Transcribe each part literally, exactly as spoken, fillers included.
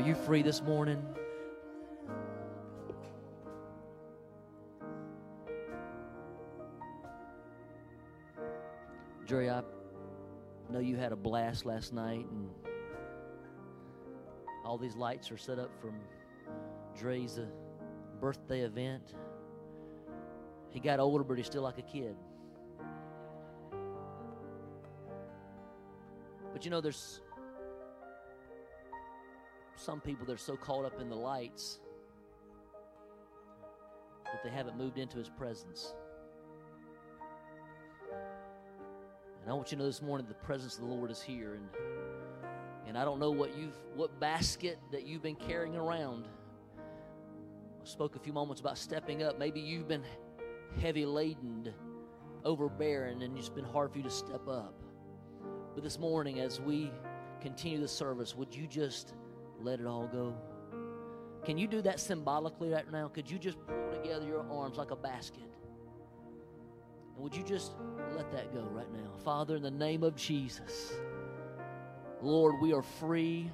Are you free this morning? Dre, I know you had a blast last night, and all these lights are set up from Dre's uh, birthday event. He got older, but he's still like a kid. But you know, there's some people that are so caught up in the lights that they haven't moved into his presence. And I want you to know this morning, the presence of the Lord is here. And, and I don't know what you've, what basket that you've been carrying around. I spoke a few moments about stepping up. Maybe you've been heavy laden, overbearing, and it's been hard for you to step up. But this morning, as we continue the service, would you just let it all go? Can you do that symbolically right now? Could you just pull together your arms like a basket? Would you just let that go right now? Father, in the name of Jesus, Lord, we are free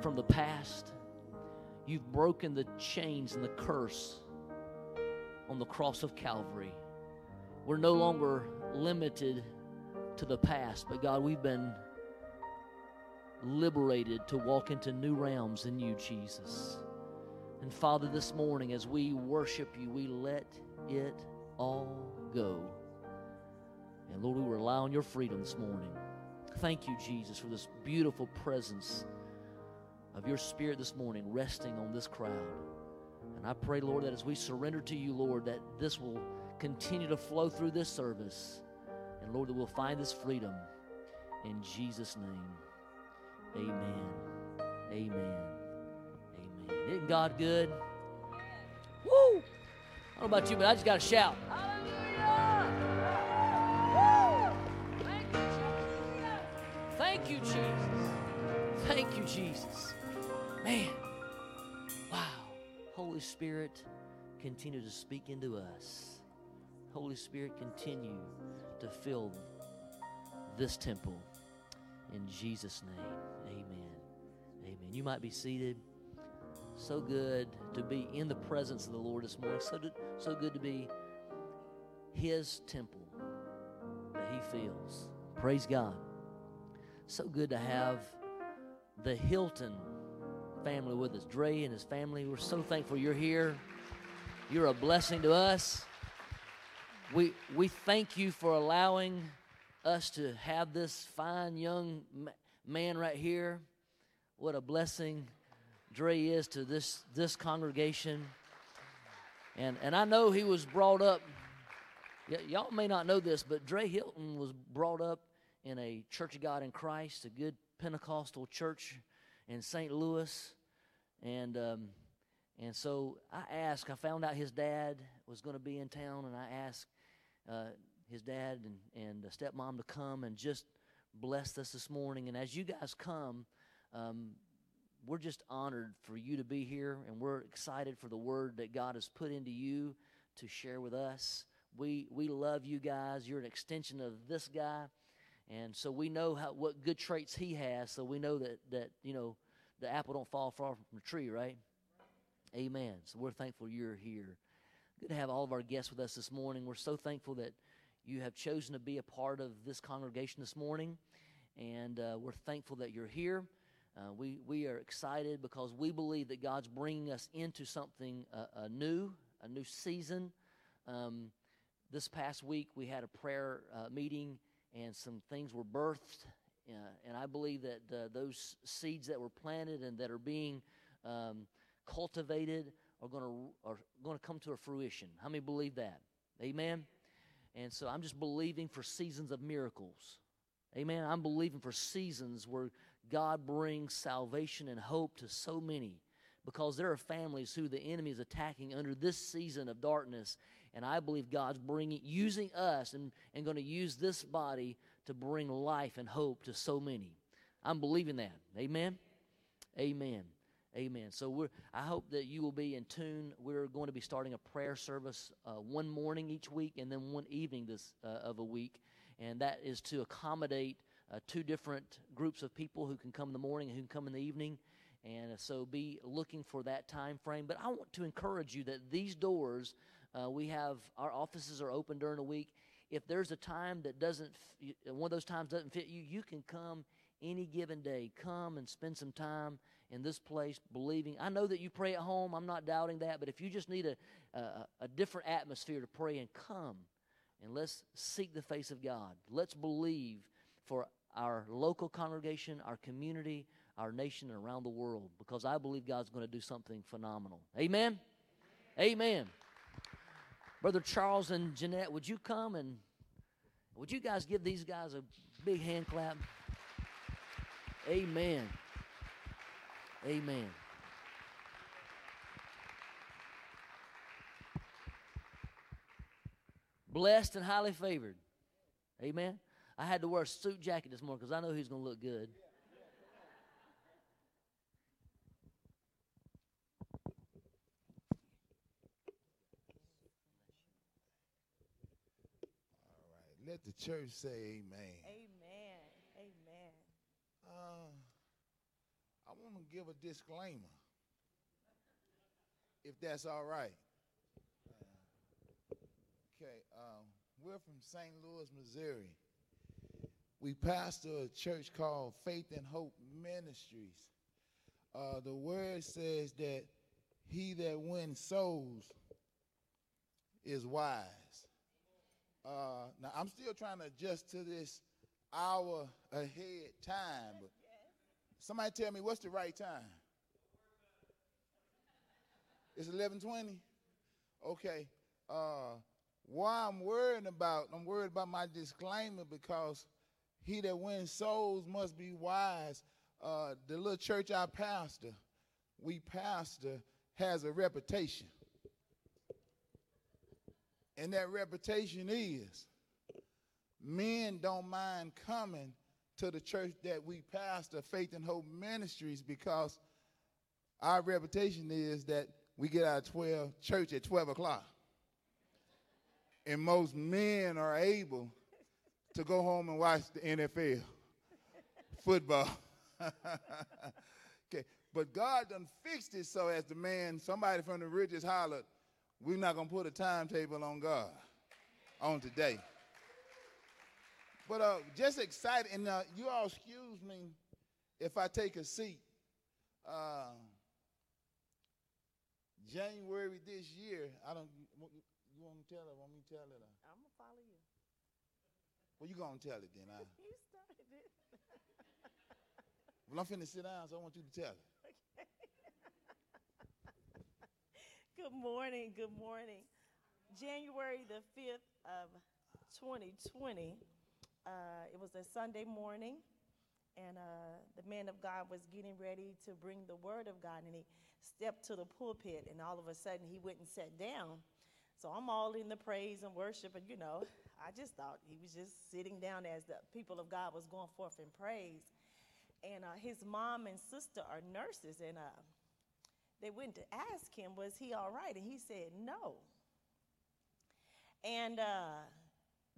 from the past. You've broken the chains and the curse on the cross of Calvary. We're no longer limited to the past, but God, we've been liberated to walk into new realms in you, Jesus. And Father, this morning, as we worship you, we let it all go. And Lord, we rely on your freedom this morning. Thank you, Jesus, for this beautiful presence of your Spirit this morning resting on this crowd. And I pray, Lord, that as we surrender to you, Lord, that this will continue to flow through this service. And Lord, that we'll find this freedom in Jesus' name. Amen. Amen. Amen. Isn't God good? Woo! I don't know about you, but I just got to shout. Hallelujah! Woo! Thank you, Jesus. Thank you, Jesus. Thank you, Jesus. Man, wow. Holy Spirit, continue to speak into us. Holy Spirit, continue to fill this temple. In Jesus' name, amen. Amen. You might be seated. So good to be in the presence of the Lord this morning. So, to, so good to be His temple that He fills. Praise God. So good to have the Hilton family with us. Dre and his family, we're so thankful you're here. You're a blessing to us. We, we thank you for allowing us to have this fine young man right here. What a blessing Dre is to this this congregation, and and I know he was brought up. Y- y'all may not know this, but Dre Hilton was brought up in a Church of God in Christ, a good Pentecostal church in Saint Louis, and um, and so I asked. I found out his dad was going to be in town, and I asked uh, his dad and and the stepmom to come and just bless us this morning. And as you guys come. Um, We're just honored for you to be here, and we're excited for the word that God has put into you to share with us. We we love you guys. You're an extension of this guy, and so we know how, what good traits he has, so we know that, that, you know, the apple don't fall far from the tree, right? Amen. So we're thankful you're here. Good to have all of our guests with us this morning. We're so thankful that you have chosen to be a part of this congregation this morning, and uh, we're thankful that you're here. Uh, we we are excited because we believe that God's bringing us into something uh, a new, a new season. Um, this past week we had a prayer uh, meeting and some things were birthed, uh, and I believe that uh, those seeds that were planted and that are being um, cultivated are going to are going to come to a fruition. How many believe that? Amen. And so I'm just believing for seasons of miracles. Amen. I'm believing for seasons where God brings salvation and hope to so many, because there are families who the enemy is attacking under this season of darkness, and I believe God's bringing, using us and, and going to use this body to bring life and hope to so many. I'm believing that. Amen? Amen. Amen. So we're, I hope that you will be in tune. We're going to be starting a prayer service uh, one morning each week and then one evening this uh, of a week, and that is to accommodate Uh, two different groups of people who can come in the morning and who can come in the evening, And so be looking for that time frame. But I want to encourage you that these doors, uh, we have, our offices are open during the week. If there's a time that doesn't, one of those times doesn't fit you, you can come any given day. Come and spend some time in this place believing. I know that you pray at home. I'm not doubting that. But if you just need a, a, a different atmosphere to pray in, come and let's seek the face of God. Let's believe for our local congregation, our community, our nation, and around the world, because I believe God's going to do something phenomenal. Amen? Amen? Amen. Brother Charles and Jeanette, would you come and would you guys give these guys a big hand clap? Amen. Amen. Blessed and highly favored. Amen. I had to wear a suit jacket this morning because I know he's going to look good. Let the church say amen. Amen. Amen. Uh, I want to give a disclaimer, if that's all right. Okay, uh, um, we're from Saint Louis, Missouri. We pastor a church called Faith and Hope Ministries. Uh, the word says that he that wins souls is wise. Uh, now, I'm still trying to adjust to this hour ahead time. But somebody tell me, what's the right time? It's eleven twenty? Okay. Uh, why I'm worried about, I'm worried about my disclaimer, because he that wins souls must be wise. Uh, the little church I pastor, we pastor, has a reputation. And that reputation is men don't mind coming to the church that we pastor, Faith and Hope Ministries, because our reputation is that we get our twelve church at twelve o'clock. And most men are able to go home and watch the N F L football. Okay, but God done fixed it so as the man, somebody from the ridges hollered, we're not going to put a timetable on God on today. But uh, just excited, and uh, you all excuse me if I take a seat. Uh, January this year, I don't, you want me to tell it, want me to tell it? Or? I'm going to follow you. Well, you're going to tell it then. I. You started it. Well, I'm finna sit down, so I want you to tell it. Good morning, good morning. January the fifth of twenty twenty, uh, it was a Sunday morning, and uh, the man of God was getting ready to bring the word of God, and he stepped to the pulpit, and all of a sudden he wouldn't sit down. So I'm all in the praise and worship, and you know, I just thought he was just sitting down as the people of God was going forth in praise. And uh, his mom and sister are nurses, and uh, they went to ask him, was he all right? And he said, no. And uh,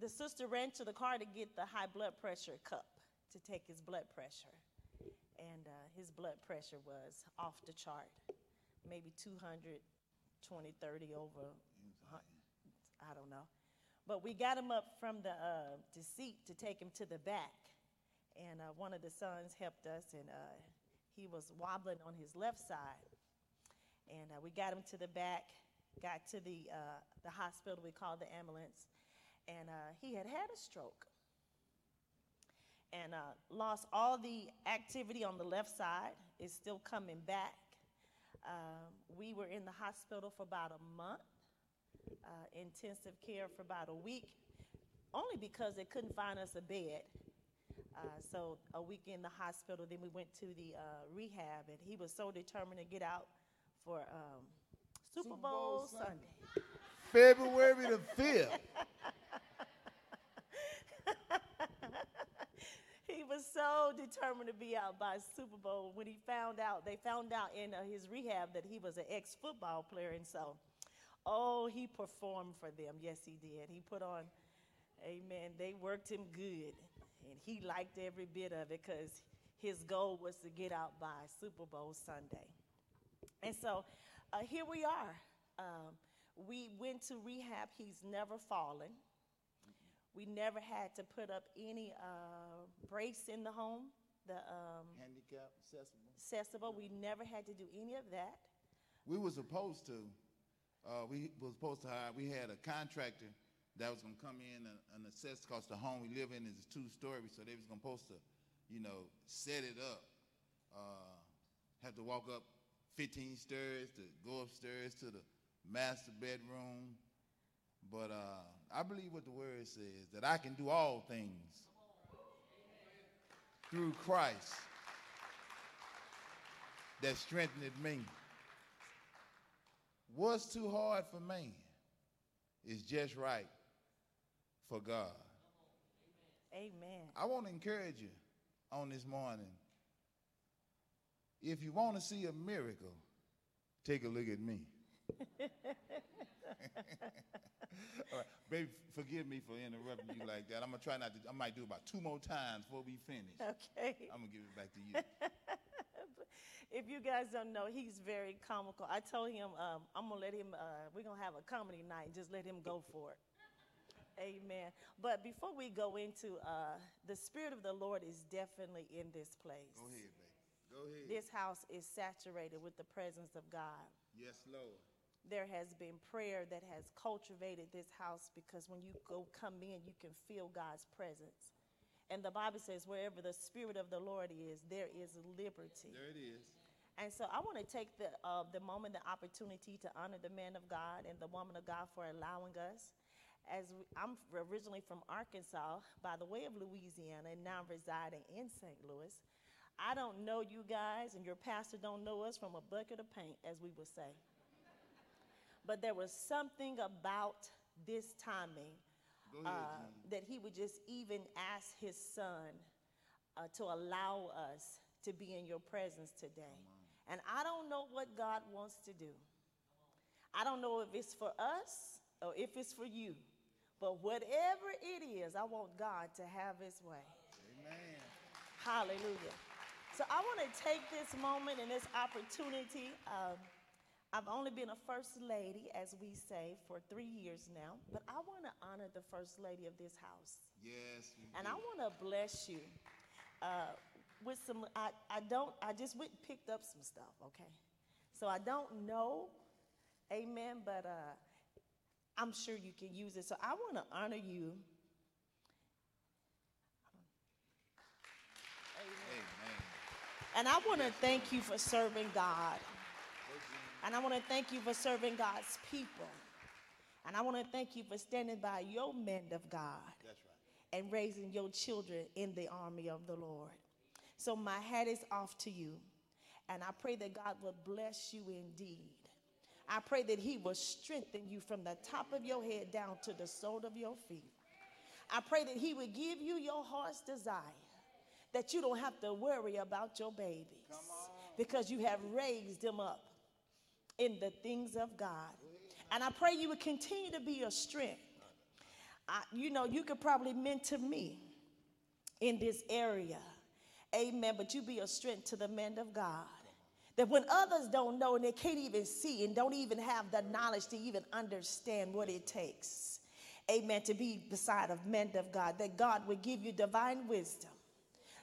the sister ran to the car to get the high blood pressure cup to take his blood pressure. And uh, his blood pressure was off the chart, maybe two hundred, twenty, thirty over, I don't know. But we got him up from the, uh, the seat to take him to the back. And uh, one of the sons helped us, and uh, he was wobbling on his left side. And uh, we got him to the back, got to the uh, the hospital. We called the ambulance, and uh, he had had a stroke and uh, lost all the activity on the left side. It's still coming back. Um, we were in the hospital for about a month, uh, intensive care for about a week, only because they couldn't find us a bed. Uh, so a week in the hospital, then we went to the uh, rehab, and he was so determined to get out for um, Super, Super Bowl, Bowl Sunday. Sunday. February the fifth. He was so determined to be out by Super Bowl. When he found out, they found out in uh, his rehab that he was an ex-football player. And so, oh, he performed for them. Yes, he did. He put on, amen, they worked him good. And he liked every bit of it because his goal was to get out by Super Bowl Sunday. And so uh, here we are. Um, we went to rehab. He's never fallen. We never had to put up any uh, brace in the home. The um, handicap accessible. Accessible. We never had to do any of that. We were supposed to. Uh, we were supposed to hire. We had a contractor that was going to come in and, and assess, because the home we live in is a two-story, so they was going to supposed to, you know, set it up. Uh, have to walk up fifteen stairs to go upstairs to the master bedroom. But uh, I believe what the word says, that I can do all things through Christ that strengthened me. What's too hard for man is just right for God. Amen. I want to encourage you on this morning. If you want to see a miracle, take a look at me. All right, baby, forgive me for interrupting you like that. I'm going to try not to. I might do about two more times before we finish. Okay. I'm going to give it back to you. If you guys don't know, he's very comical. I told him um, I'm going to let him, uh, we're going to have a comedy night and just let him go for it. Amen. But before we go into, uh, the Spirit of the Lord is definitely in this place. Go ahead, baby. Go ahead. This house is saturated with the presence of God. Yes, Lord. There has been prayer that has cultivated this house, because when you go come in, you can feel God's presence. And the Bible says wherever the Spirit of the Lord is, there is liberty. There it is. And so I want to take the uh, the moment, the opportunity to honor the man of God and the woman of God for allowing us. As we, I'm originally from Arkansas, by the way of Louisiana, and now residing in Saint Louis. I don't know you guys, and your pastor don't know us from a bucket of paint, as we would say. But there was something about this timing uh, that he would just even ask his son uh, to allow us to be in your presence today. And I don't know what God wants to do. I don't know if it's for us or if it's for you. But whatever it is, I want God to have his way. Amen. Hallelujah. So I want to take this moment and this opportunity. Uh, I've only been a first lady, as we say, for three years now, but I want to honor the first lady of this house. Yes. And do. I want to bless you uh, with some, I, I don't, I just went and picked up some stuff, okay? So I don't know, amen, but uh, I'm sure you can use it. So I want to honor you. Amen. Amen. And I want to thank you for serving God. And I want to thank you for serving God's people. And I want to thank you for standing by your men of God. That's right. And raising your children in the army of the Lord. So my hat is off to you. And I pray that God will bless you indeed. I pray that he will strengthen you from the top of your head down to the sole of your feet. I pray that he will give you your heart's desire, that you don't have to worry about your babies, because you have raised them up in the things of God. And I pray you would continue to be a strength. I, you know, you could probably mentor me in this area. Amen. But you be a strength to the men of God. That when others don't know and they can't even see and don't even have the knowledge to even understand what it takes. Amen. To be beside of men of God. That God would give you divine wisdom,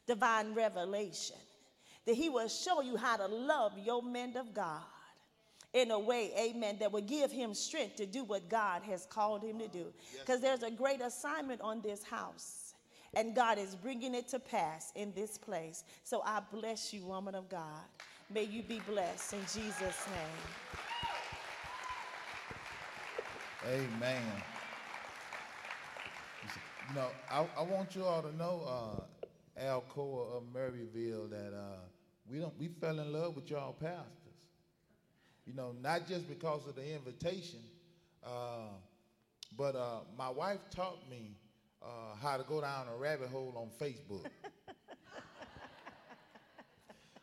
divine revelation. That he will show you how to love your men of God. In a way, amen, that would give him strength to do what God has called him to do. Because there's a great assignment on this house, and God is bringing it to pass in this place. So I bless you, woman of God. May you be blessed in Jesus' name. Amen. You know, I, I want you all to know, uh, Alcoa of Maryville, that uh, we don't we fell in love with y'all pastor. You know, not just because of the invitation, uh, but uh, my wife taught me uh, how to go down a rabbit hole on Facebook.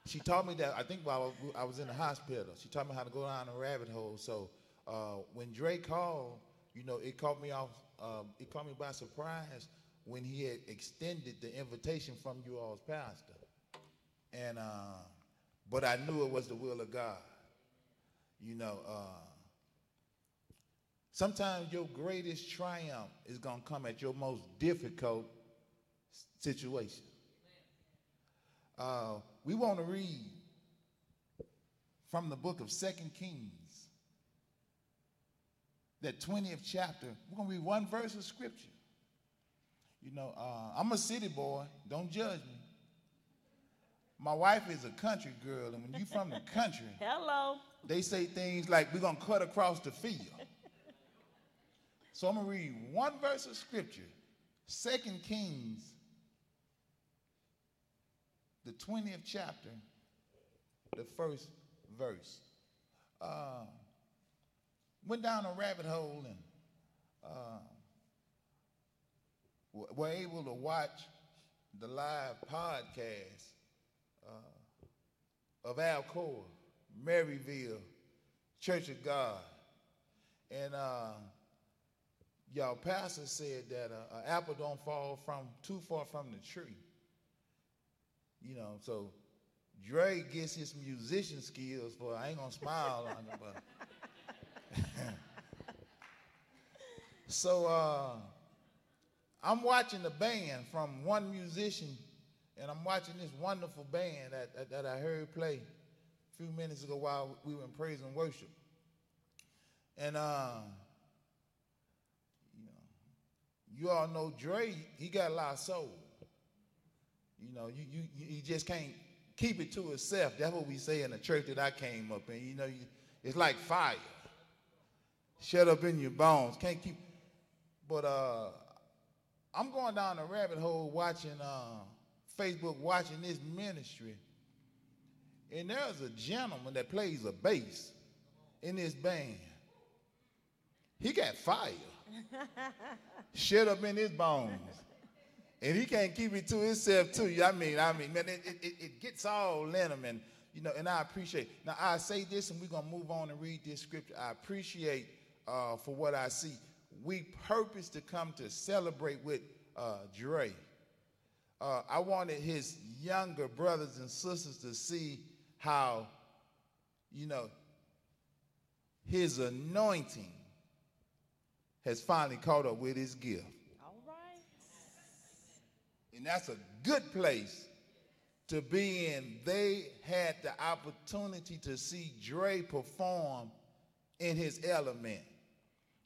She taught me that, I think while I was in the hospital, she taught me how to go down a rabbit hole. So uh, when Dre called, you know, it caught me off, uh, it caught me by surprise when he had extended the invitation from you all's pastor. and uh, but I knew it was the will of God. You know, uh, sometimes your greatest triumph is going to come at your most difficult situation. Uh, we want to read from the book of Second Kings, that twentieth chapter. We're going to read one verse of scripture. You know, uh, I'm a city boy. Don't judge me. My wife is a country girl, and when you're from the country, hello, they say things like, we're going to cut across the field. So I'm going to read one verse of scripture, Second Kings, the twentieth chapter, the first verse. Uh, went down a rabbit hole and uh, were able to watch the live podcast uh, of Alcoa, Maryville, Church of God. And uh, y'all pastor said that uh, an apple don't fall from too far from the tree. You know, so Dre gets his musician skills for, I ain't going to smile on him, but. So uh, I'm watching the band from one musician, and I'm watching this wonderful band that, that, that I heard play a few minutes ago while we were in praise and worship. And, uh, you know, you all know Dre, he got a lot of soul. You know, you, you, you just can't keep it to itself. That's what we say in the church that I came up in. You know, you, it's like fire. Shut up in your bones. Can't keep. But uh, I'm going down a rabbit hole watching uh, Facebook, watching this ministry. And there's a gentleman that plays a bass in this band. He got fire. Shut up in his bones. And he can't keep it to himself, too. I mean, I mean, man, it, it, it gets all in him, and, you know, and I appreciate. Now, I say this, and we're going to move on and read this scripture. I appreciate uh, for what I see. We purpose to come to celebrate with uh, Dre. Uh, I wanted his younger brothers and sisters to see how, you know, his anointing has finally caught up with his gift. And that's a good place to be in. They had the opportunity to see Dre perform in his element,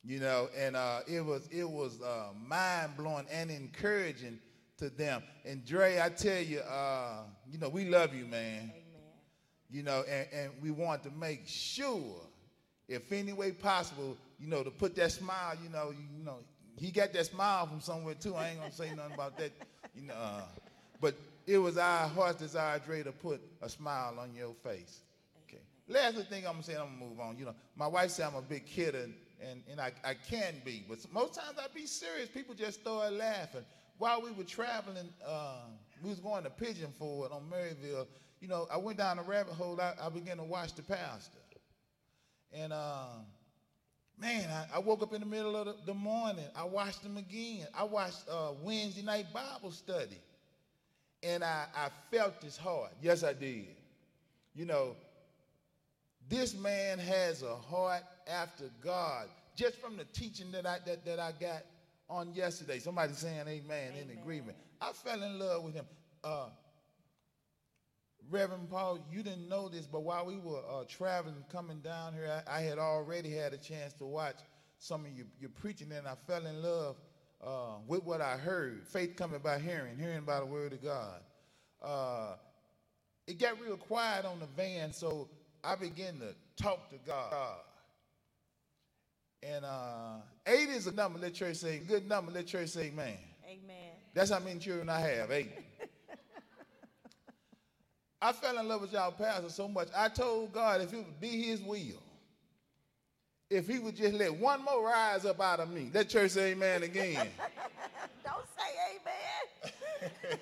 you know, and uh, it was it was uh, mind-blowing and encouraging to them. And Dre, I tell you, uh, you know, we love you, man. Amen. You know, and, and we want to make sure, if any way possible, you know, to put that smile, you know, you, you know, he got that smile from somewhere, too. I ain't going to say nothing about that. You know, uh, but it was our heart's desire, Dre, to put a smile on your face. Okay. Last thing I'm going to say, I'm going to move on. You know, my wife said I'm a big kid, and, and, and I, I can be. But most times I be serious. People just start laughing. While we were traveling, uh, we was going to Pigeon Forge on Maryville. You know, I went down a rabbit hole. I, I began to watch the pastor. And, uh, man, I, I woke up in the middle of the, the morning. I watched them again. I watched uh, Wednesday night Bible study. And I, I felt his heart. Yes, I did. You know, this man has a heart after God. Just from the teaching that I that, that I got on yesterday. Somebody saying amen, amen in agreement. I fell in love with him. Uh, Reverend Paul, you didn't know this, but while we were uh, traveling, coming down here, I, I had already had a chance to watch some of your, your preaching, and I fell in love uh, with what I heard. Faith coming by hearing, hearing by the word of God. Uh, it got real quiet on the van, so I began to talk to God. And uh, eight is a number, let church say, good number, let church say amen. Amen. That's how many children I have, eight. I fell in love with y'all pastor so much. I told God if it would be his will, if he would just let one more rise up out of me. Let church say amen again. Don't say amen.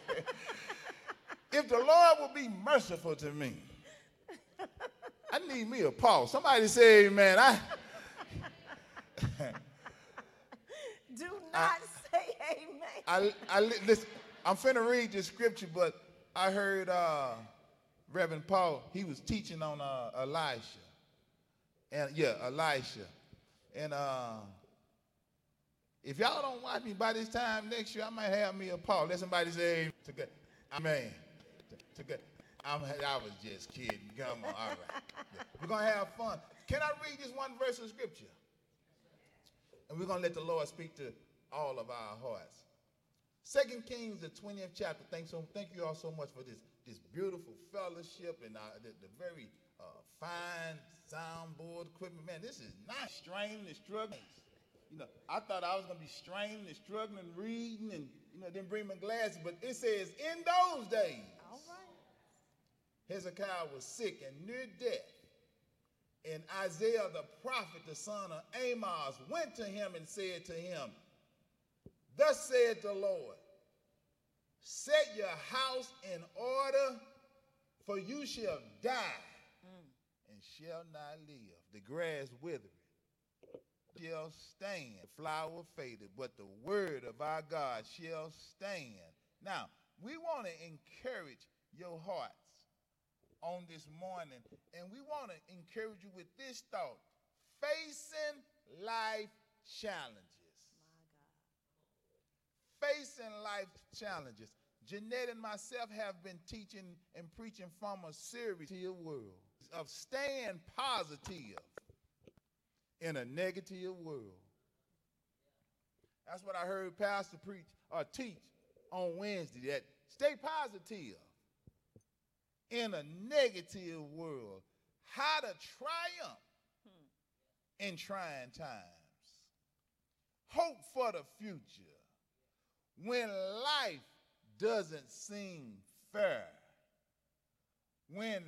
If the Lord would be merciful to me, I need me a pause. Somebody say amen. I Do not I, say amen. I, I, listen, I'm finna read this scripture, but I heard... Uh, Reverend Paul, he was teaching on uh, Elisha. And yeah, Elisha. And uh, if y'all don't watch me by this time next year, I might have me a Paul. Let somebody say amen. I'm, I was just kidding. Come on, all right. We're going to have fun. Can I read just one verse of scripture? And we're going to let the Lord speak to all of our hearts. Second Kings, the twentieth chapter. Thank, so, thank you all so much for this, this beautiful fellowship and uh, the, the very uh, fine soundboard equipment. Man, this is not straining and struggling. You know, I thought I was going to be straining and struggling, reading, and you know, didn't bring my glasses. But it says, in those days, all right, Hezekiah was sick and near death. And Isaiah the prophet, the son of Amoz, went to him and said to him, thus said the Lord, set your house in order, for you shall die mm. and shall not live. The grass withered, shall stand, the flower faded, but the word of our God shall stand. Now, we want to encourage your hearts on this morning, and we want to encourage you with this thought: facing life challenges. Facing life challenges. Jeanette and myself have been teaching and preaching from a series to your world of staying positive in a negative world. That's what I heard Pastor preach or teach on Wednesday, that stay positive in a negative world, how to triumph hmm. in trying times, hope for the future, when life doesn't seem fair, when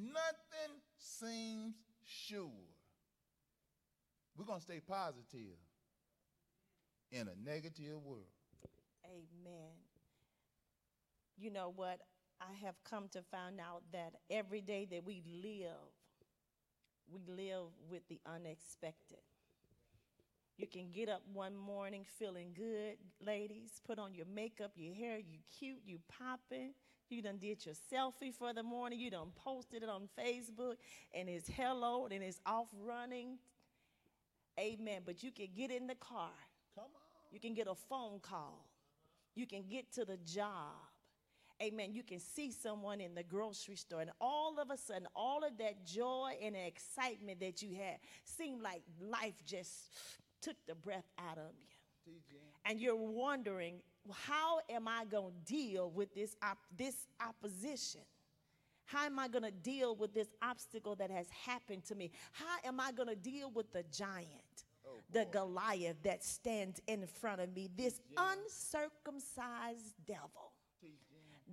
nothing seems sure. We're going to stay positive in a negative world. Amen. You know what? I have come to find out that every day that we live, we live with the unexpected. You can get up one morning feeling good, ladies, put on your makeup, your hair, you cute, you popping. You done did your selfie for the morning. You done posted it on Facebook, and it's hello, and it's off running. Amen. But you can get in the car. Come on. You can get a phone call. You can get to the job. Amen. You can see someone in the grocery store, and all of a sudden, all of that joy and excitement that you had seemed like life just took the breath out of you, and you're wondering, how am I going to deal with this op- this opposition? How am I going to deal with this obstacle that has happened to me? How am I going to deal with the giant, oh, the boy. Goliath that stands in front of me, this yeah. uncircumcised devil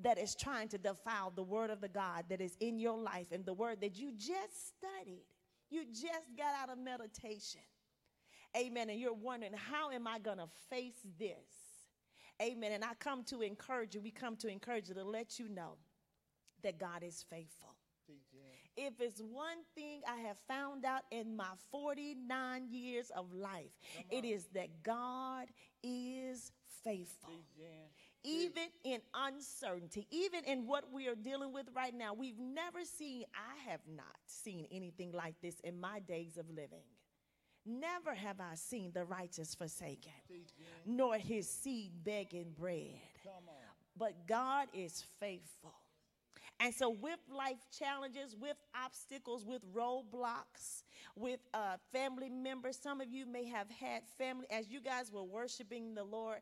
that is trying to defile the word of the God that is in your life and the word that you just studied, you just got out of meditation? Amen. And you're wondering, how am I going to face this? Amen. And I come to encourage you. We come to encourage you to let you know that God is faithful. Yeah. If it's one thing I have found out in my forty-nine years of life, it is that God is faithful. Yeah. Even in uncertainty, even in what we are dealing with right now, we've never seen, I have not seen anything like this in my days of living. Never have I seen the righteous forsaken, nor his seed begging bread. But God is faithful. And so with life challenges, with obstacles, with roadblocks, with uh, family members, some of you may have had family. As you guys were worshiping the Lord,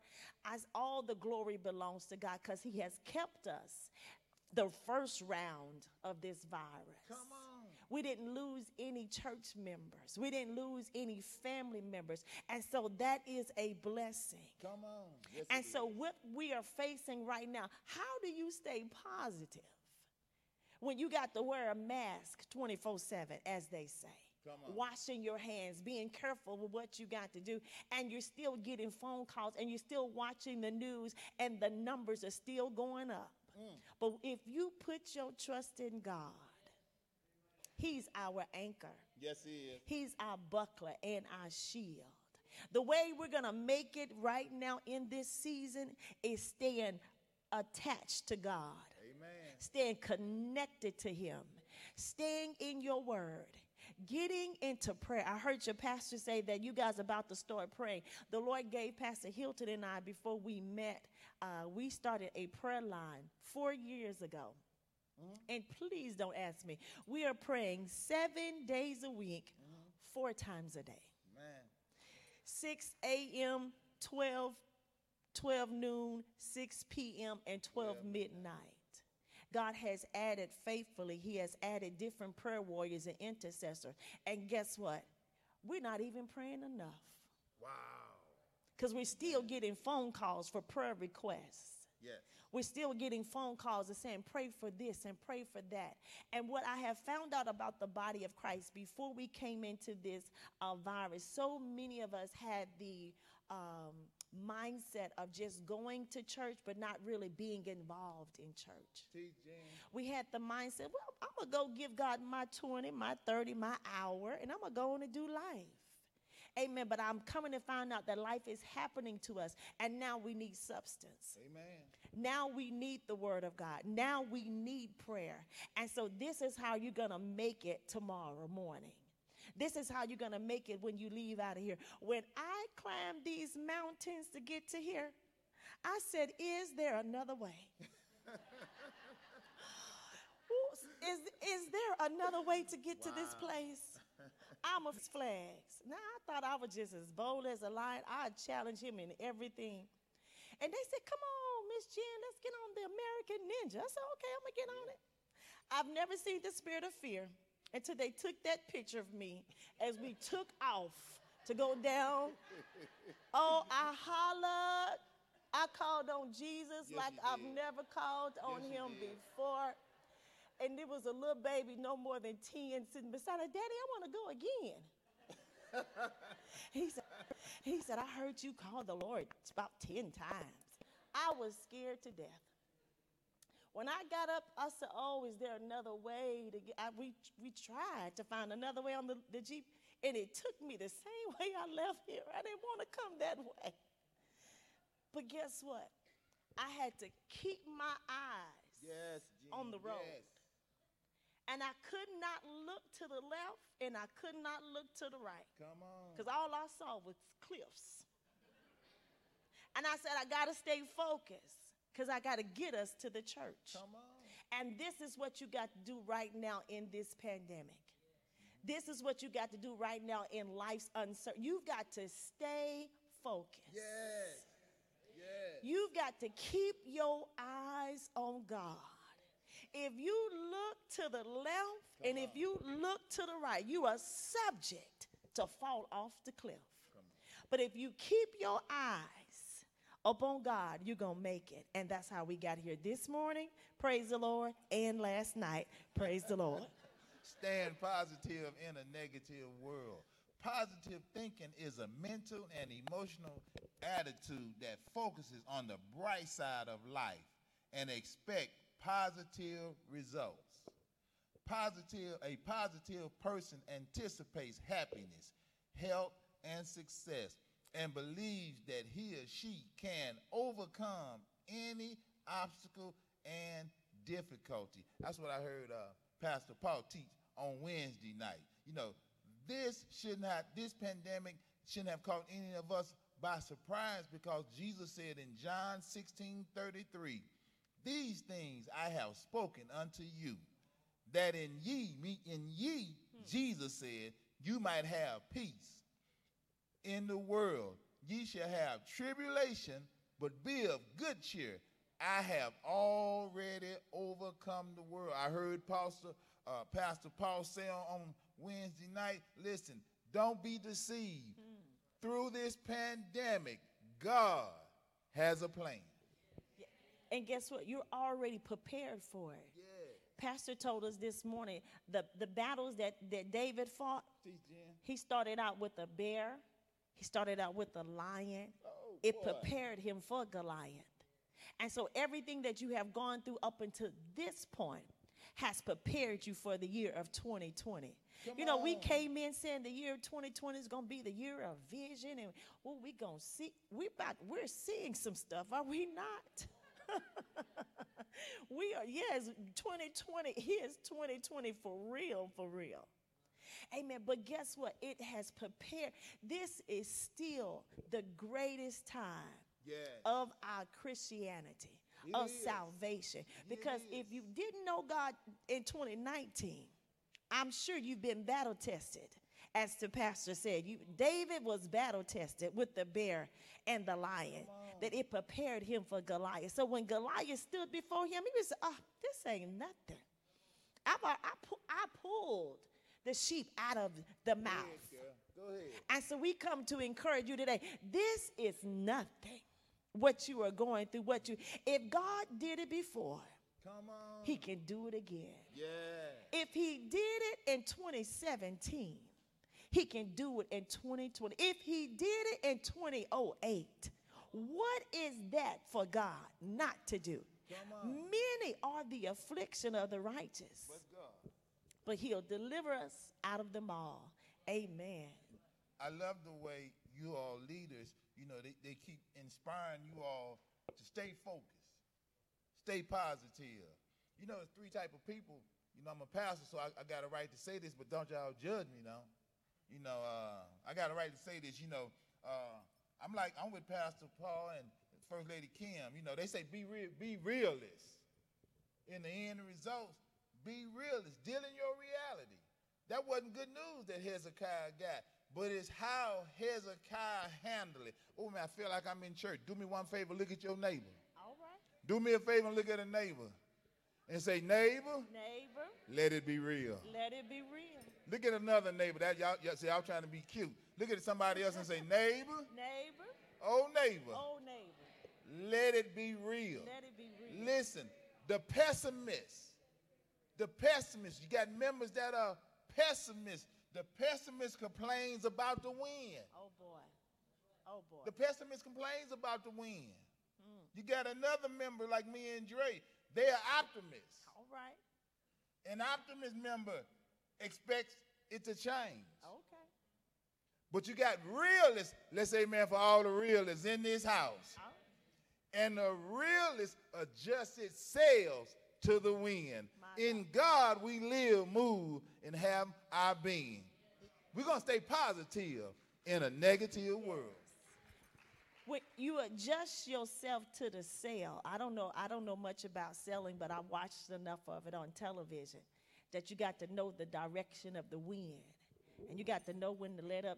as all the glory belongs to God, because he has kept us the first round of this virus. Come on. We didn't lose any church members. We didn't lose any family members. And so that is a blessing. Come on. Yes, and so is. What we are facing right now, how do you stay positive when you got to wear a mask twenty-four seven, as they say? Washing your hands, being careful with what you got to do, and you're still getting phone calls, and you're still watching the news, and the numbers are still going up. Mm. But if you put your trust in God, he's our anchor. Yes, he is. He's our buckler and our shield. The way we're going to make it right now in this season is staying attached to God. Amen. staying connected to him, staying in your word, getting into prayer. I heard your pastor say that you guys are about to start praying. The Lord gave Pastor Hilton and I, before we met, uh, we started a prayer line four years ago. And please don't ask me. We are praying seven days a week, four times a day. Man. six a.m., twelve, twelve noon, six p.m., and twelve midnight. God has added faithfully. He has added different prayer warriors and intercessors. And guess what? We're not even praying enough. Wow. Because we're still getting phone calls for prayer requests. Yes. We're still getting phone calls and saying, pray for this and pray for that. And what I have found out about the body of Christ before we came into this uh, virus, so many of us had the um, mindset of just going to church but not really being involved in church. Teaching. We had the mindset, well, I'm going to go give God my twenty, my thirty, my hour, and I'm going to go on and do life. Amen. But I'm coming to find out that life is happening to us, and now we need substance. Amen. Now we need the word of God. Now we need prayer. And so this is how you're going to make it tomorrow morning. This is how you're going to make it when you leave out of here. When I climbed these mountains to get to here, I said, is there another way? is, is there another way to get wow. to this place? I'm a flags. Now, I thought I was just as bold as a lion. I challenged him in everything. And they said, come on, Miss Jen, let's get on the American Ninja. I said, okay, I'm going to get on it. I've never seen the spirit of fear until they took that picture of me as we took off to go down. Oh, I hollered. I called on Jesus yes, like I've did. never called on yes, him before. And there was a little baby, no more than ten, sitting beside her. Daddy, I want to go again. he, said, he said, I heard you call the Lord about ten times. I was scared to death. When I got up, I said, oh, is there another way to get? I, we, we tried to find another way on the, the Jeep, and it took me the same way I left here. I didn't want to come that way. But guess what? I had to keep my eyes yes, Jean, on the road. Yes. And I could not look to the left, and I could not look to the right. Come on. Because all I saw was cliffs. And I said, I got to stay focused because I got to get us to the church. Come on. And this is what you got to do right now in this pandemic. This is what you got to do right now in life's uncertainty. You've got to stay focused. Yes. Yes. You've got to keep your eyes on God. If you look to the left Come and on. if you look to the right, you are subject to fall off the cliff. But if you keep your eyes upon God, you're going to make it. And that's how we got here this morning, praise the Lord, and last night, praise the Lord. Stand positive in a negative world. Positive thinking is a mental and emotional attitude that focuses on the bright side of life and expect positive results. Positive, a positive person anticipates happiness, health, and success, and believes that he or she can overcome any obstacle and difficulty. That's what I heard uh, Pastor Paul teach on Wednesday night. You know, this should not, this pandemic shouldn't have caught any of us by surprise because Jesus said in John sixteen thirty-three, these things I have spoken unto you, that in ye, me, in ye, hmm. Jesus said, you might have peace. In the world ye shall have tribulation, but be of good cheer. I have already overcome the world. I heard Pastor, uh, Pastor Paul say on, on Wednesday night, listen, don't be deceived. Hmm. Through this pandemic, God has a plan. And guess what? You're already prepared for it. Yeah. Pastor told us this morning the, the battles that, that David fought, he started out with a bear. He started out with a lion. Oh, it boy. prepared him for Goliath. And so everything that you have gone through up until this point has prepared you for the year of twenty twenty. Come you know, on. we came in saying the year of twenty twenty is going to be the year of vision. And well, we're going to see. We're, about, we're seeing some stuff, are we not? We are, yes, twenty twenty is twenty twenty for real, for real. Amen. But guess what? It has prepared. This is still the greatest time yes. of our Christianity, it of is. salvation. Because if you didn't know God in twenty nineteen, I'm sure you've been battle tested. As the pastor said, you, David was battle tested with the bear and the lion, that it prepared him for Goliath. So when Goliath stood before him, he was, oh, this ain't nothing. I, I, I pulled the sheep out of the mouth. Go ahead. And so we come to encourage you today. This is nothing, what you are going through. What you, if God did it before, come on, he can do it again. Yeah. If he did it in twenty seventeen, he can do it in twenty twenty. If he did it in twenty oh eight, what is that for God not to do? Many are the affliction of the righteous, but, God. but he'll deliver us out of them all. Amen. I love the way you all leaders, you know, they, they keep inspiring you all to stay focused, stay positive. You know, it's three type of people. You know, I'm a pastor, so I, I got a right to say this, but don't y'all judge me now. You know, uh, I got a right to say this, you know, uh, I'm like, I'm with Pastor Paul and First Lady Kim, you know, they say be real, be realist. In the end results, be realist, deal in your reality. That wasn't good news that Hezekiah got, but it's how Hezekiah handled it. Oh man, I feel like I'm in church. Do me one favor, look at your neighbor. All right. Do me a favor and look at a neighbor. And say, neighbor, neighbor, let it be real. Let it be real. Look at another neighbor. That y'all, y'all see, y'all trying to be cute. Look at somebody else and say, neighbor, neighbor, oh neighbor, oh neighbor, let it be real. Let it be real. Listen, the pessimists, the pessimists. You got members that are pessimists. The pessimist complains about the wind. Oh boy, oh boy. The pessimist complains about the wind. Mm. You got another member like me and Dre. They are optimists. All right. An optimist member expects it to change. Okay. But you got realists. Let's say amen for all the realists in this house. All right. And the realist adjusts itself to the wind. My in God. God, we live, move, and have our being. We're going to stay positive in a negative yes. world. When you adjust yourself to the sale. I don't know. I don't know much about selling, but I watched enough of it on television that you got to know the direction of the wind, and you got to know when to let up,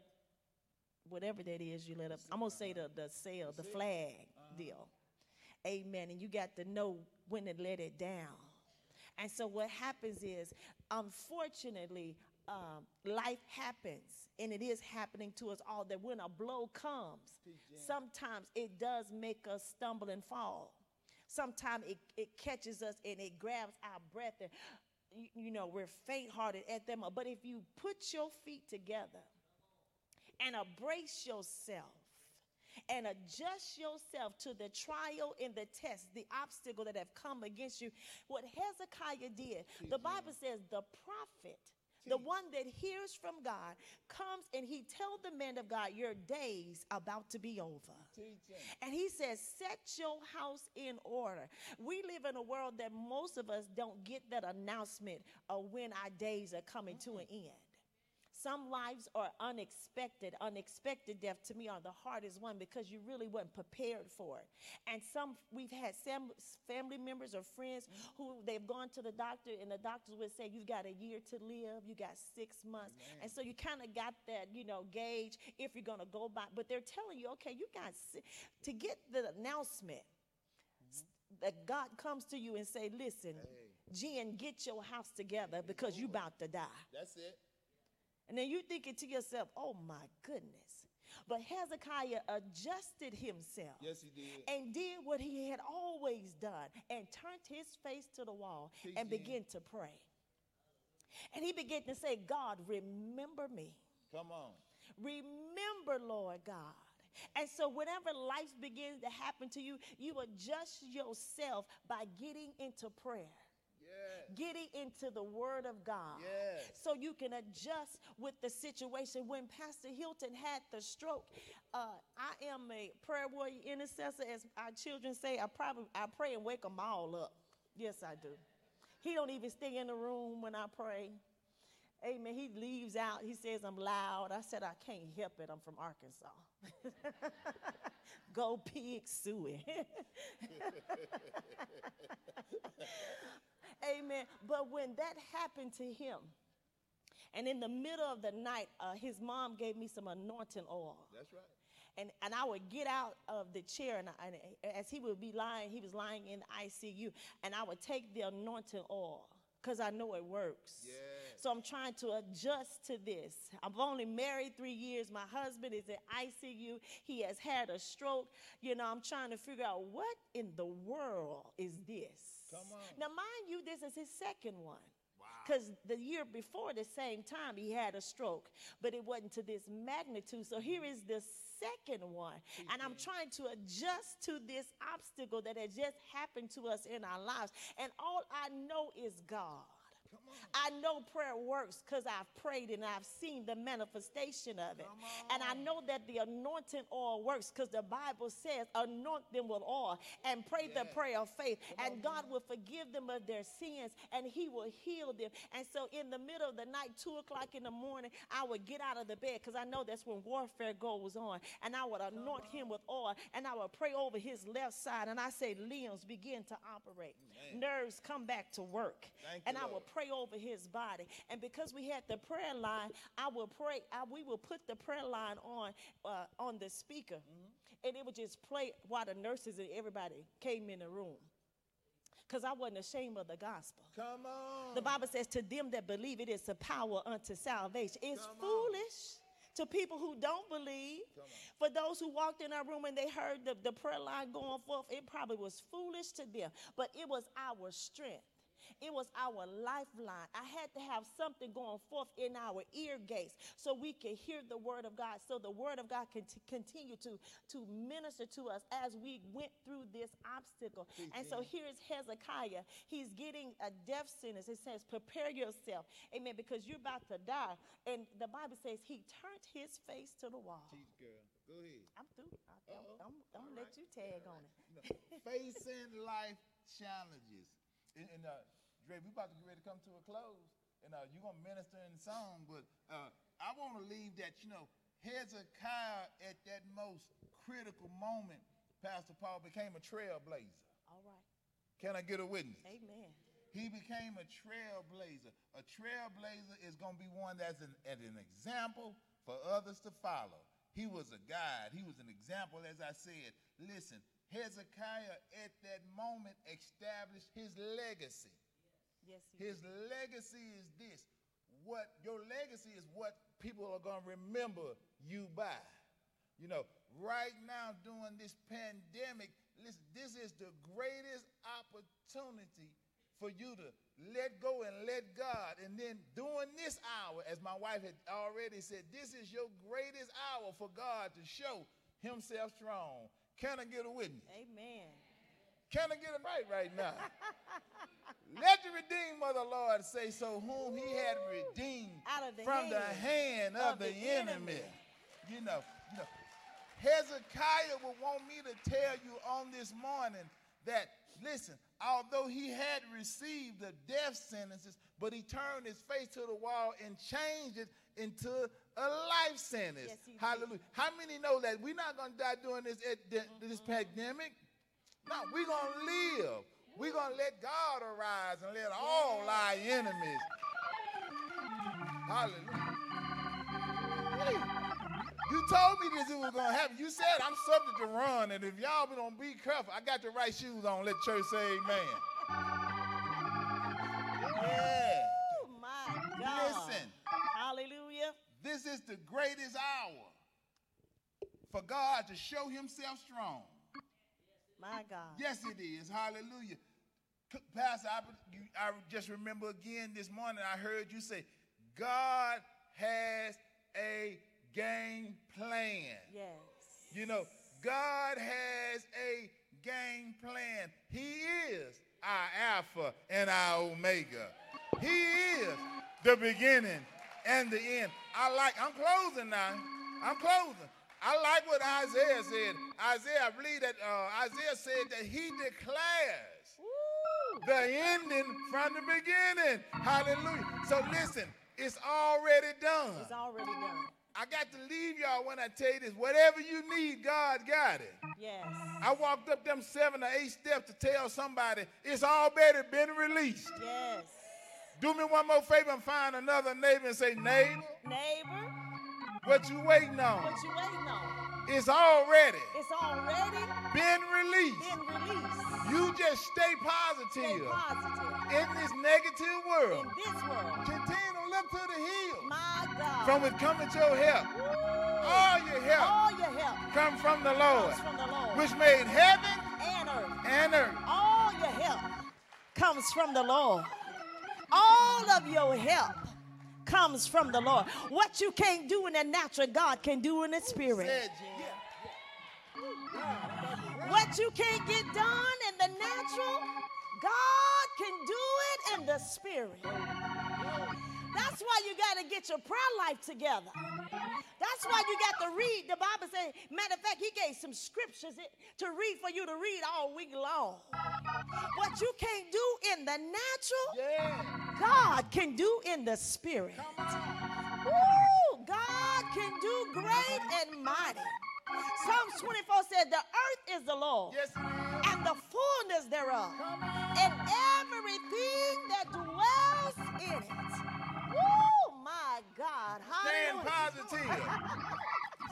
whatever that is you let up. I'm gonna say the the sale, the flag deal, amen. And you got to know when to let it down. And so what happens is, unfortunately, Um, life happens, and it is happening to us all, that when a blow comes, sometimes it does make us stumble and fall. Sometimes it, it catches us and it grabs our breath, and you, you know, we're faint-hearted at them. But if you put your feet together and embrace yourself and adjust yourself to the trial and the test, the obstacle that have come against you, what Hezekiah did, the Bible says the prophet, the one that hears from God, comes and he tells the man of God, your days about to be over. And he says, set your house in order. We live in a world that most of us don't get that announcement of when our days are coming to an end. Some lives are unexpected. Unexpected death to me are the hardest one, because you really weren't prepared for it. And some, we've had some family members or friends who they've gone to the doctor, and the doctors would say, you've got a year to live, you got six months. Amen. And so you kind of got that, you know, gauge if you're going to go by. But they're telling you, okay, you got si- to get the announcement mm-hmm. that God comes to you and say, listen, hey. Jen, get your house together because you're about to die. That's it. And then you're thinking to yourself, oh, my goodness. But Hezekiah adjusted himself. Yes, he did. And did what he had always done, and turned his face to the wall Teach and began him. to pray. And he began to say, God, remember me. Come on. Remember, Lord God. And so whenever life begins to happen to you, you adjust yourself by getting into prayer. Yes. Getting into the word of God, yes. so you can adjust with the situation. When Pastor Hilton had the stroke, uh, I am a prayer warrior intercessor, as our children say. I probably I pray and wake them all up. Yes, I do. He don't even stay in the room when I pray. Amen. He leaves out. He says, I'm loud. I said, I can't help it. I'm from Arkansas. Go pig suey. Amen. But when that happened to him, and in the middle of the night, uh, his mom gave me some anointing oil. That's right. And and I would get out of the chair, and, I, and as he would be lying, he was lying in I C U, and I would take the anointing oil because I know it works. Yeah. So I'm trying to adjust to this. I'm only married three years. My husband is in I C U. He has had a stroke. You know, I'm trying to figure out what in the world is this? Come on. Now, mind you, this is his second one. Because the year before the same time, he had a stroke, but it wasn't to this magnitude. So here is the second one. Amen. And I'm trying to adjust to this obstacle that has just happened to us in our lives. And all I know is God. I know prayer works because I've prayed and I've seen the manifestation of it. And I know that the anointing oil works because the Bible says, anoint them with oil and pray yeah. the prayer of faith. Come and on, God man. will forgive them of their sins and he will heal them. And so in the middle of the night, two o'clock in the morning, I would get out of the bed because I know that's when warfare goes on. And I would anoint him with oil and I would pray over his left side. And I say, limbs begin to operate. Man. Nerves come back to work. Thank and I Lord. would pray over his body. And because we had the prayer line, I will pray, I, we will put the prayer line on uh, on the speaker, mm-hmm. and it would just play while the nurses and everybody came in the room. Because I wasn't ashamed of the gospel. Come on. The Bible says, to them that believe, it is the power unto salvation. It's Come foolish. On. To people who don't believe, for those who walked in our room and they heard the, the prayer line going forth, it probably was foolish to them, but it was our strength. It was our lifeline. I had to have something going forth in our ear gates so we could hear the word of God, so the word of God can t- continue to, to minister to us as we went through this obstacle. Amen. And so here's Hezekiah. He's getting a death sentence. It says, prepare yourself, amen, because you're about to die. And the Bible says he turned his face to the wall. Jeez, girl. Go ahead. I'm through. Don't let right. you tag All on right. it. No. Facing life challenges. And, and uh, Dre, we're about to get ready to come to a close, and uh, you're going to minister in song, but uh, I want to leave that, you know, Hezekiah at that most critical moment, Pastor Paul, became a trailblazer. All right. Can I get a witness? Amen. He became a trailblazer. A trailblazer is going to be one that's an, an example for others to follow. He was a guide. He was an example, as I said. Listen. Hezekiah at that moment established his legacy. Yes, his did. legacy is this. What your legacy is what people are going to remember you by. You know, right now during this pandemic, listen, this is the greatest opportunity for you to let go and let God. And then during this hour, as my wife had already said, this is your greatest hour for God to show himself strong. Can I get a witness? Amen. Can I get it right right now? Let the redeemed of the Lord say so, whom Ooh. he had redeemed the from hand the hand of, of the, the enemy. enemy. You know, you know, Hezekiah would want me to tell you on this morning that, listen, although he had received the death sentences, but he turned his face to the wall and changed it into a life sentence. Yes, Hallelujah. Did. How many know that we're not going to die during this, this mm-hmm. pandemic? No, we're going to live. Yeah. We're going to let God arise and let yeah. all our enemies. Hallelujah. Hey, you told me this was going to happen. You said I'm subject to run, and if y'all don't be careful, I got the right shoes on. Let church say amen. Yeah. Oh, my God. Listen. Hallelujah. This is the greatest hour for God to show himself strong. My God. Yes, it is. Hallelujah. Pastor, I, you, I just remember again this morning I heard you say, God has a game plan. Yes. You know, God has a game plan. He is our Alpha and our Omega. He is the beginning and the end. I like, I'm closing now. I'm closing. I like what Isaiah said. Isaiah, I believe that uh, Isaiah said that he declares Woo. the ending from the beginning. Hallelujah. So listen, it's already done. It's already done. I got to leave y'all when I tell you this. Whatever you need, God got it. Yes. I walked up them seven or eight steps to tell somebody it's already been released. Yes. Do me one more favor and find another neighbor and say, neighbor. Neighbor. What you waiting on? What you waiting on? It's already. It's already been released. Been released. You just stay positive. Stay positive. In this negative world. In this world. Continue to look to the hills. My God. From which cometh your help. Woo. All your help. All your help. Come from the Lord. Comes from the Lord. Which made heaven and earth. And earth. All your help comes from the Lord. All of your help comes from the Lord. What you can't do in the natural, God can do in the spirit. What you can't get done in the natural, God can do it in the spirit. That's why you got to get your prayer life together. That's why you got to read. The Bible says, matter of fact, he gave some scriptures to read for you to read all week long. What you can't do in the natural, yeah. God can do in the spirit. Woo! God can do great and mighty. Psalms twenty-four said, the earth is the Lord, yes, and the fullness thereof, and everything that dwells in it. Woo! My God. Hallelujah. Stand positive.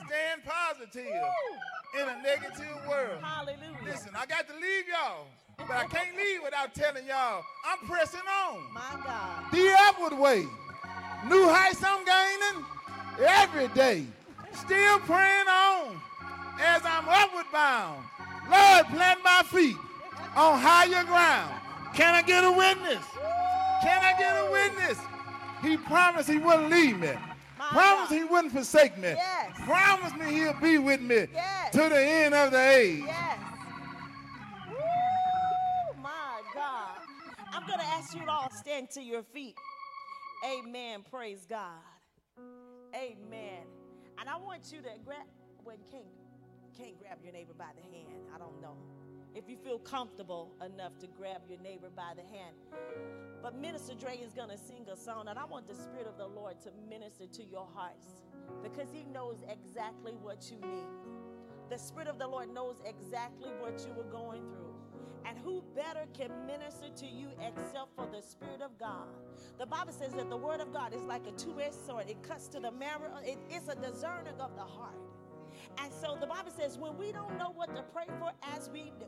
Stand positive. Woo. In a negative world. Hallelujah. Listen, I got to leave y'all. But I can't leave without telling y'all, I'm pressing on. My God. The upward way. New heights I'm gaining every day. Still praying on as I'm upward bound. Lord, plant my feet on higher ground. Can I get a witness? Can I get a witness? He promised he wouldn't leave me. My promised God. He wouldn't forsake me. Yes. Promised me he'll be with me yes. to the end of the age. Yes. I'm going to ask you to all stand to your feet. Amen. Praise God. Amen. And I want you to grab, well, you can't, can't grab your neighbor by the hand. I don't know if you feel comfortable enough to grab your neighbor by the hand. But Minister Dre is going to sing a song, and I want the Spirit of the Lord to minister to your hearts because he knows exactly what you need. The Spirit of the Lord knows exactly what you were going through. And who better can minister to you except for the Spirit of God? The Bible says that the Word of God is like a two-edged sword. It cuts to the marrow. It, it's a discerning of the heart. And so the Bible says when we don't know what to pray for as we do,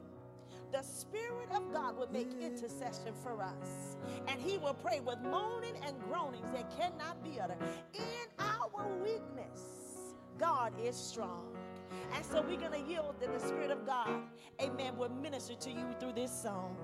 the Spirit of God will make intercession for us. And he will pray with moaning and groanings that cannot be uttered. In our weakness, God is strong. And so we're going to yield that the Spirit of God, amen, will minister to you through this song.